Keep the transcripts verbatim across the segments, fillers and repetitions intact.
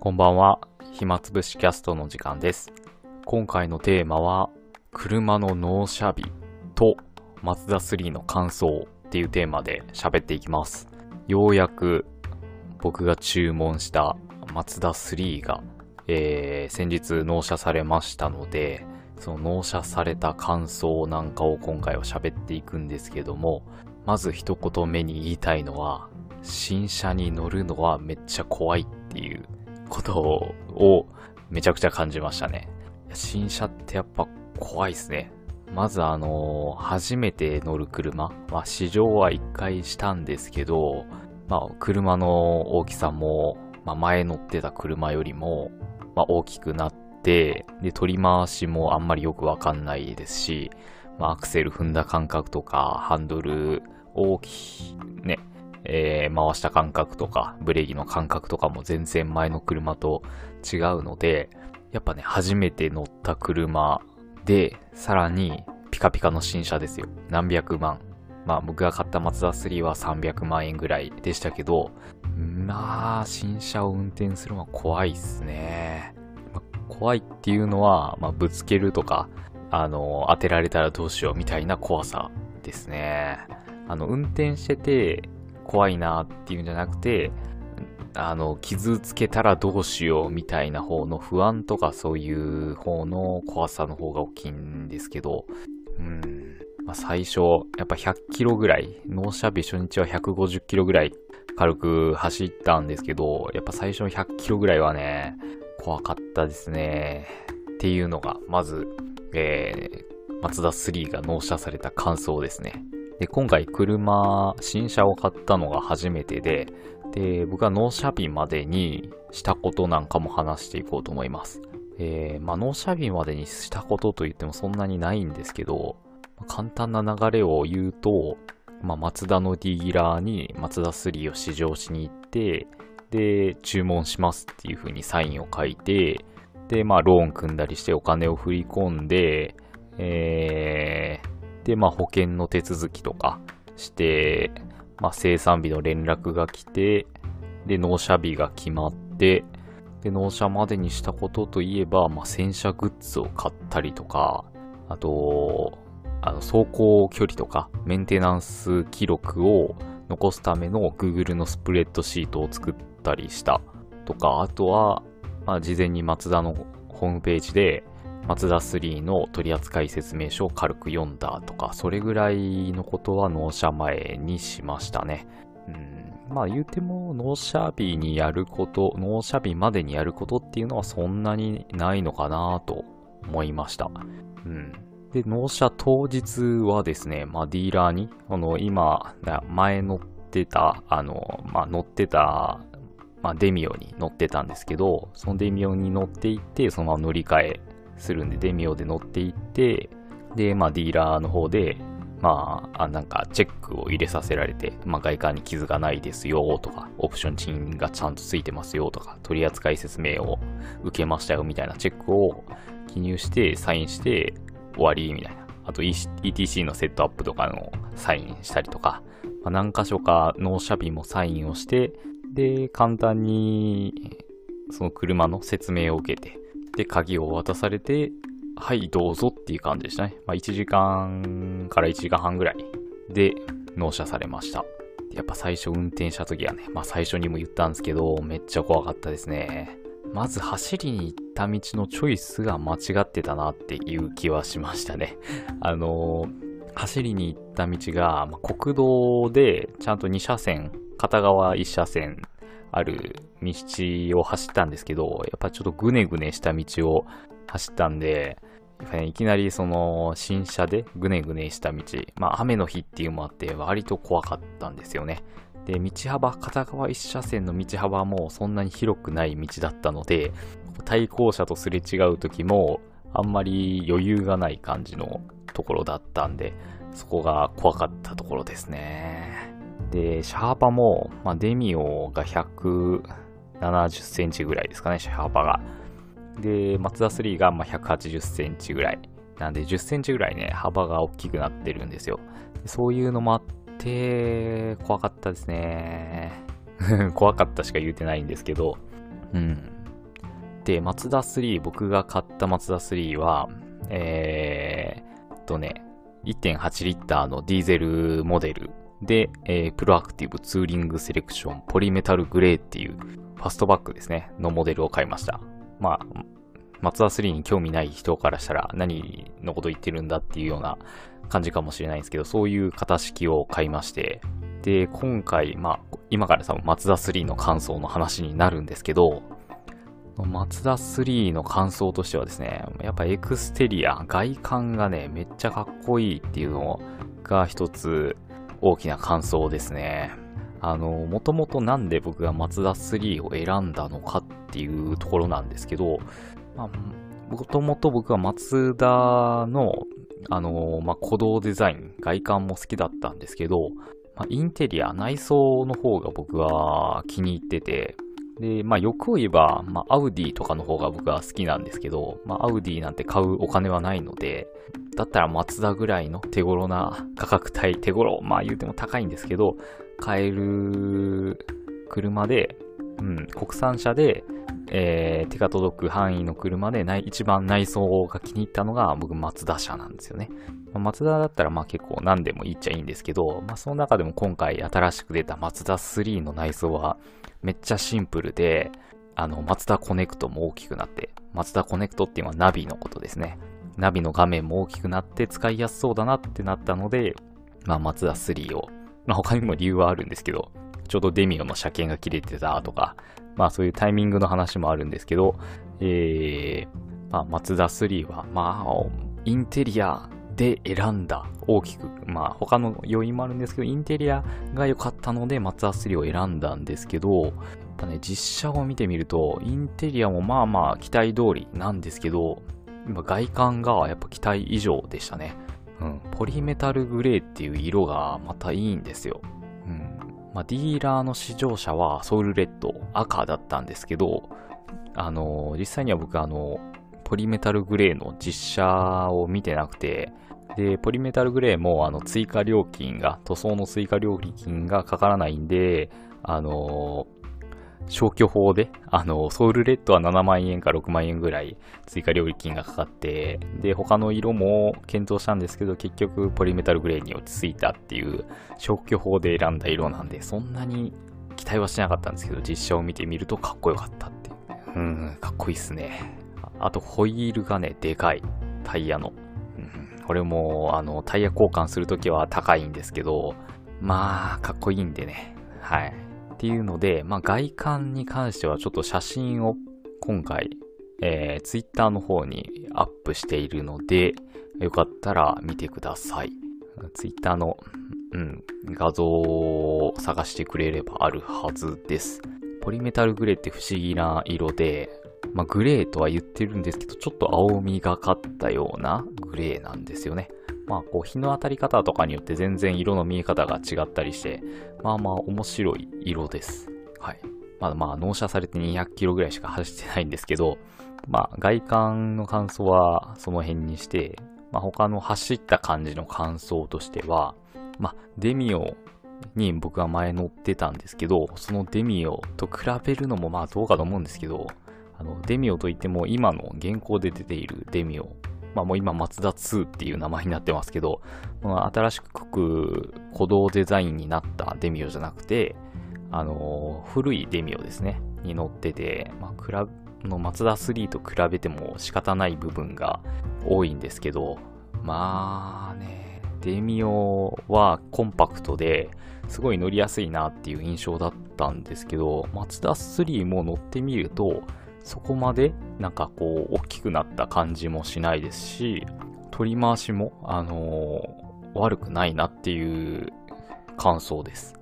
こんばんは。暇つぶしキャストの時間です。今回のテーマは、車の納車日と マズダスリー の感想っていうテーマで喋っていきます。ようやく僕が注文した マズダスリー が、えー、先日納車されましたので、その納車された感想なんかを今回は喋っていくんですけども、まず一言目に言いたいのは、新車に乗るのはめっちゃ怖いっていうことをめちゃくちゃ感じましたね。新車ってやっぱ怖いですね。まずあのー、初めて乗る車、まあ、試乗は一回したんですけど、まあ、車の大きさも、まあ、前乗ってた車よりも、まあ、大きくなって、で、取り回しもあんまりよくわかんないですし、アクセル踏んだ感覚とか、ハンドルをき、ねえー、回した感覚とか、ブレーキの感覚とかも全然前の車と違うので、やっぱね、初めて乗った車で、さらにピカピカの新車ですよ。何百万。まあ僕が買ったマツダスリーはさんびゃくまんえんぐらいでしたけど、まあ、新車を運転するのは怖いっすね。まあ、怖いっていうのは、まあ、ぶつけるとか、あの、当てられたらどうしようみたいな怖さですね。あの、運転してて怖いなっていうんじゃなくて、あの、傷つけたらどうしようみたいな方の不安とかそういう方の怖さの方が大きいんですけど、うん。まあ、最初、やっぱひゃっキロぐらい、納車日初日はひゃくごじゅっキロぐらい軽く走ったんですけど、やっぱ最初のひゃっキロぐらいはね、怖かったですね。っていうのが、まず、えー、マズダスリーが納車された感想ですね。で、今回車、新車を買ったのが初めてで、で、僕は納車日までにしたことなんかも話していこうと思います。えー、まあ納車日までにしたことといってもそんなにないんですけど、簡単な流れを言うと、まあマツダのディーラーにマズダスリーを試乗しに行って、で、注文しますっていう風にサインを書いて、で、まあ、ローン組んだりしてお金を振り込んで、えー、で、まあ、保険の手続きとかして、まあ、生産日の連絡が来て、で、納車日が決まって、で、納車までにしたことといえば、まあ、洗車グッズを買ったりとか、あと、あの、走行距離とか、メンテナンス記録を残すための グーグル のスプレッドシートを作ったりしたとか、あとは、まあ、事前にマツダのホームページでマズダスリーの取扱説明書を軽く読んだとか、それぐらいのことは納車前にしましたね。うん、まあ言うても納車日にやること、納車日までにやることっていうのはそんなにないのかなと思いました。うん。で、納車当日はですね、まあディーラーに、この今、前乗ってた、あの、まあ乗ってた、まあ、デミオに乗ってたんですけど、そのデミオに乗っていって、そのまま乗り換えするんで、デミオで乗っていって、で、まあ、ディーラーの方で、まあ、なんか、チェックを入れさせられて、まあ、外観に傷がないですよ、とか、オプション賃がちゃんとついてますよ、とか、取扱説明を受けましたよ、みたいなチェックを記入して、サインして、終わり、みたいな。あと、イーティーシー のセットアップとかのサインしたりとか、まあ、何箇所か納車日もサインをして、で、簡単に、その車の説明を受けて、で、鍵を渡されて、はい、どうぞっていう感じでしたね。まあ、いちじかんからいちじかんはんぐらいで納車されました。やっぱ最初運転した時はね、まあ最初にも言ったんですけど、めっちゃ怖かったですね。まず走りに行った道のチョイスが間違ってたなっていう気はしましたね。あのー、走りに行った道が、まあ、国道でちゃんとにしゃせん、片側一車線ある道を走ったんですけど、やっぱちょっとぐねぐねした道を走ったんで、いきなりその新車でぐねぐねした道、まあ雨の日っていうのもあって割と怖かったんですよね。で、道幅、片側一車線の道幅もそんなに広くない道だったので、対向車とすれ違う時もあんまり余裕がない感じのところだったんで、そこが怖かったところですね。で、車幅も、まあ、デミオがひゃくななじゅっセンチぐらいですかね、車幅が。で、マズダスリーがまあひゃくはちじゅっセンチぐらい。なんでじゅっセンチぐらいね、幅が大きくなってるんですよ。そういうのもあって怖かったですね。怖かったしか言うてないんですけど、うん。で、マツダスリー、僕が買ったマツダスリーは、えーっとね、いってんはち リッターのディーゼルモデルで、えー、プロアクティブツーリングセレクションポリメタルグレーっていうファストバックですね、のモデルを買いました。まあ、マツダスリーに興味ない人からしたら何のこと言ってるんだっていうような感じかもしれないんですけど、そういう型式を買いまして、で、今回、まあ、今から多分マツダスリーの感想の話になるんですけど、マツダスリーの感想としてはですね、やっぱエクステリア、外観がね、めっちゃかっこいいっていうのが一つ大きな感想ですね。あの、もともとなんで僕がマツダスリーを選んだのかっていうところなんですけど、もともと僕はマツダの、あのーまあ、鼓動デザイン、外観も好きだったんですけど、まあ、インテリア、内装の方が僕は気に入ってて、で、まあ、よく言えば、まあ、アウディとかの方が僕は好きなんですけど、まあ、アウディなんて買うお金はないので、だったらマツダぐらいの手頃な価格帯、手頃、まあ言うても高いんですけど、買える車で、うん、国産車で、えー、手が届く範囲の車でない一番内装が気に入ったのが僕マツダ車なんですよね。まあ、マツダだったらまあ結構何でも言っちゃいいんですけど、まあ、その中でも今回新しく出たマツダスリーの内装はめっちゃシンプルで、あのマツダコネクトも大きくなって、マツダコネクトっていうのはナビのことですね。ナビの画面も大きくなって使いやすそうだなってなったので、まあ、マツダスリーを、まあ、他にも理由はあるんですけど、ちょうどデミオの車検が切れてたとか、まあそういうタイミングの話もあるんですけど、えー、まあマツダスリーは、まあ、インテリアで選んだ、大きく、まあ他の要因もあるんですけど、インテリアが良かったのでマツダスリーを選んだんですけど、やっぱね、実車を見てみると、インテリアもまあまあ期待通りなんですけど、外観がやっぱ期待以上でしたね。うん、ポリメタルグレーっていう色がまたいいんですよ。うん。まあ、ディーラーの試乗車はソウルレッド、赤だったんですけど、あのー、実際には僕あのー、ポリメタルグレーの実車を見てなくて、で、ポリメタルグレーもあの、追加料金が、塗装の追加料金がかからないんで、あのー、消去法で、あの、ソウルレッドはななまんえんかろくまんえんぐらい追加料金がかかって、で、他の色も検討したんですけど、結局ポリメタルグレーに落ち着いたっていう消去法で選んだ色なんで、そんなに期待はしてなかったんですけど、実車を見てみるとかっこよかったって。うん、かっこいいっすね。あと、ホイールがね、でかい。タイヤの。うん、これも、あの、タイヤ交換するときは高いんですけど、まあ、かっこいいんでね。はい。っていうので、まあ、外観に関してはちょっと写真を今回、えー、Twitter の方にアップしているので、よかったら見てください。Twitter の、うん、画像を探してくれればあるはずです。ポリメタルグレーって不思議な色で、まあ、グレーとは言ってるんですけど、ちょっと青みがかったようなグレーなんですよね。まあ、こう日の当たり方とかによって全然色の見え方が違ったりして、まあまあ面白い色です。はい。まだまあ納車されてにひゃくキロぐらいしか走ってないんですけど、まあ外観の感想はその辺にして、まあ他の走った感じの感想としては、まあデミオに僕は前乗ってたんですけど、そのデミオと比べるのもまあどうかと思うんですけど、あのデミオといっても今の現行で出ているデミオ、まあもう今マツダツーっていう名前になってますけど、まあ、新しく鼓動デザインになったデミオじゃなくて、あのー、古いデミオですね、に乗ってて、まあ、クラのマツダスリーと比べても仕方ない部分が多いんですけど、まあね、デミオはコンパクトですごい乗りやすいなっていう印象だったんですけど、マツダスリーも乗ってみると、そこまでなんかこう大きくなった感じもしないですし、取り回しもあのー、悪くないなっていう感想です。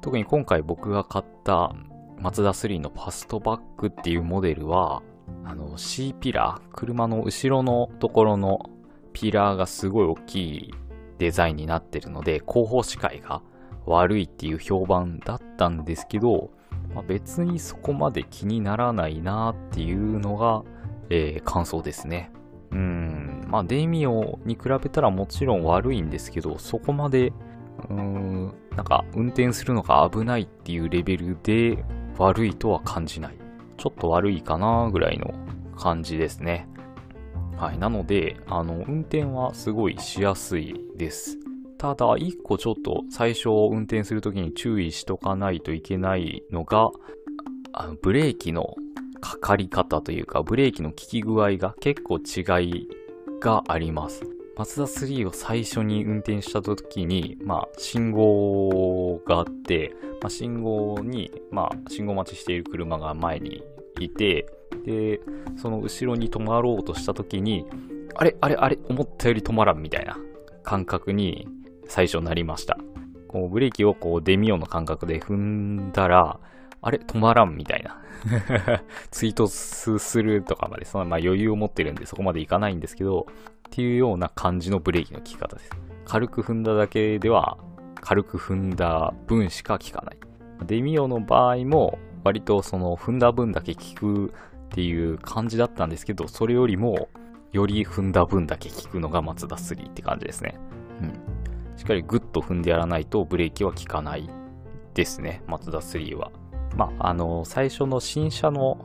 特に今回僕が買ったマツダスリーのファストバックっていうモデルは、あの C ピラー、車の後ろのところのピラーがすごい大きいデザインになってるので、後方視界が悪いっていう評判だったんですけど、まあ、別にそこまで気にならないなっていうのが、えー、感想ですね。うーん。まあ、デミオに比べたらもちろん悪いんですけど、そこまでうーん、なんか運転するのが危ないっていうレベルで悪いとは感じない。ちょっと悪いかなぐらいの感じですね。はい。なので、あの、運転はすごいしやすいです。ただ、一個ちょっと最初運転するときに注意しとかないといけないのが、あのブレーキのかかり方というか、ブレーキの効き具合が結構違いがあります。マズダスリーを最初に運転したときに、まあ、信号があって、まあ、信号に、まあ、信号待ちしている車が前にいて、で、その後ろに止まろうとしたときに、あれあれあれ、思ったより止まらんみたいな感覚に最初なりました。こう、ブレーキをこう、デミオの感覚で踏んだら、あれ止まらんみたいな。追突するとかまで、そのまあ余裕を持ってるんでそこまでいかないんですけど、っていうような感じのブレーキの効き方です。軽く踏んだだけでは、軽く踏んだ分しか効かない。デミオの場合も、割とその踏んだ分だけ効くっていう感じだったんですけど、それよりも、より踏んだ分だけ効くのがマズダスリーって感じですね。うん。しっかりグッと踏んでやらないとブレーキは効かないですね、マズダスリーは。まあ、あの、最初の新車の、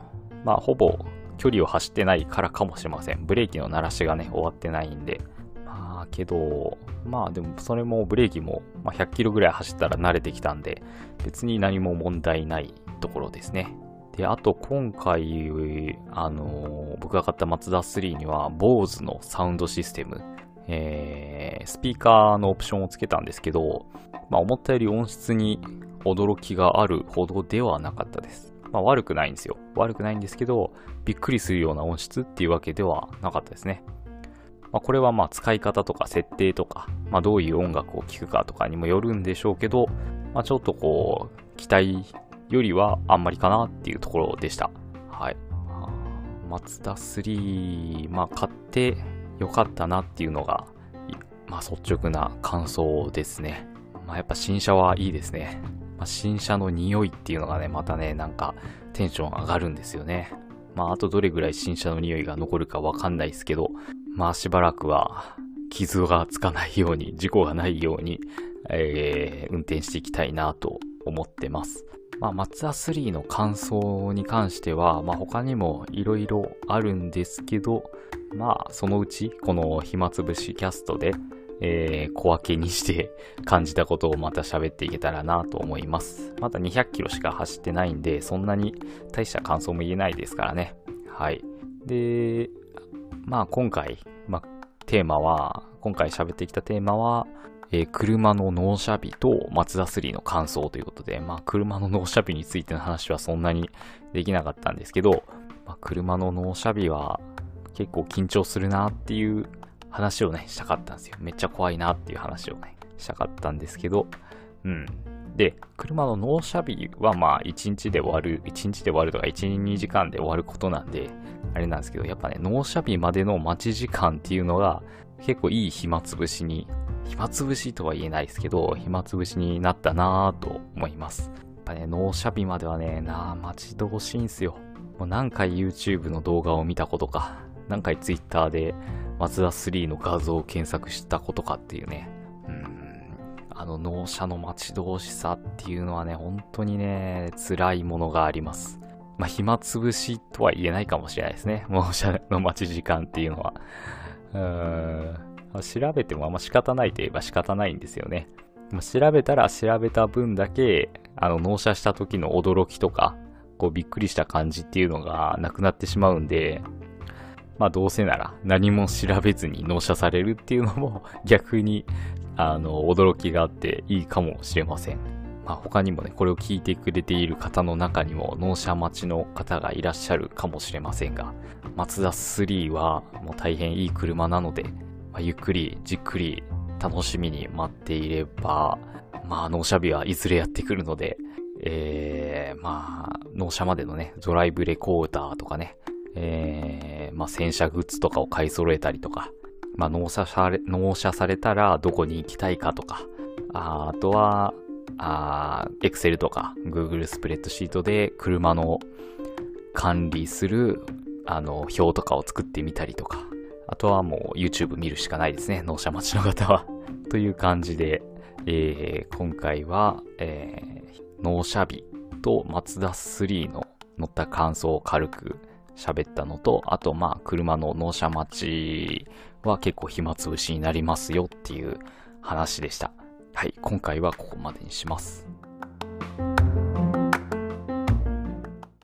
まあ、ほぼ距離を走ってないからかもしれません。ブレーキの鳴らしがね、終わってないんで。まあ、けど、まあ、でも、それもブレーキも、まあ、ひゃっキロぐらい走ったら慣れてきたんで、別に何も問題ないところですね。で、あと、今回、あの、僕が買ったマズダスリーには、ボーズのサウンドシステム、えー、スピーカーのオプションをつけたんですけど、まあ、思ったより音質に、驚きがあるほどではなかったです。まあ悪くないんですよ。悪くないんですけど、びっくりするような音質っていうわけではなかったですね。まあこれはまあ使い方とか設定とか、まあどういう音楽を聴くかとかにもよるんでしょうけど、まあちょっとこう、期待よりはあんまりかなっていうところでした。はい。マズダスリー、まあ買ってよかったなっていうのが、まあ率直な感想ですね。まあやっぱ新車はいいですね。まあ、新車の匂いっていうのがね、またね、なんかテンション上がるんですよね。まあ、あとどれぐらい新車の匂いが残るかわかんないですけど、まあ、しばらくは傷がつかないように、事故がないように、えー、運転していきたいなと思ってます。まあ、マズダスリーの感想に関しては、まあ、他にもいろいろあるんですけど、まあ、そのうち、この暇つぶしキャストで、えー、小分けにして感じたことをまた喋っていけたらなと思います。まだにひゃっキロしか走ってないんで、そんなに大した感想も言えないですからね。はい。で、まあ今回、まあ、テーマは、今回喋ってきたテーマは、えー、車の納車日とマズダスリーの感想ということで、まあ車の納車日についての話はそんなにできなかったんですけど、まあ、車の納車日は結構緊張するなっていう話をね、したかったんですよ。めっちゃ怖いなっていう話をね、したかったんですけど、うん。で、車の納車日はまあ、いちにちで終わる、いちにちで終わるとか、いち、にじかんで終わることなんで、あれなんですけど、やっぱね、納車日までの待ち時間っていうのが、結構いい暇つぶしに、暇つぶしとは言えないですけど、暇つぶしになったなぁと思います。やっぱね、納車日まではね、なぁ、待ち遠しいんすよ。もう何回 ユーチューブ の動画を見たことか、何回 ツイッター で、マズダスリーの画像を検索したことかっていうね。うーん。あの納車の待ち遠しさっていうのはね、本当にね、辛いものがあります。まあ、暇つぶしとは言えないかもしれないですね。納車の待ち時間っていうのは。うーん。調べてもあんま仕方ないといえば仕方ないんですよね。調べたら調べた分だけ、あの納車した時の驚きとか、こうびっくりした感じっていうのがなくなってしまうんで、まあどうせなら何も調べずに納車されるっていうのも逆にあの驚きがあっていいかもしれません。まあ他にもね、これを聞いてくれている方の中にも納車待ちの方がいらっしゃるかもしれませんが、マズダスリーはもう大変いい車なので、まあ、ゆっくりじっくり楽しみに待っていれば、まあ納車日はいずれやってくるので、えー、まあ納車までのね、ドライブレコーダーとかね、えー、まあ、洗車グッズとかを買い揃えたりとか、まあ、納車され、納車されたらどこに行きたいかとか、あ, あとは、あー、エクセル とか グーグル スプレッドシートで車の管理する、あの、表とかを作ってみたりとか、あとはもう ユーチューブ 見るしかないですね、納車待ちの方は。という感じで、えー、今回は、えー、納車日とマツダスリーの乗った感想を軽く喋ったのと、あとまあ車の納車待ちは結構暇つぶしになりますよっていう話でした。はい、今回はここまでにします。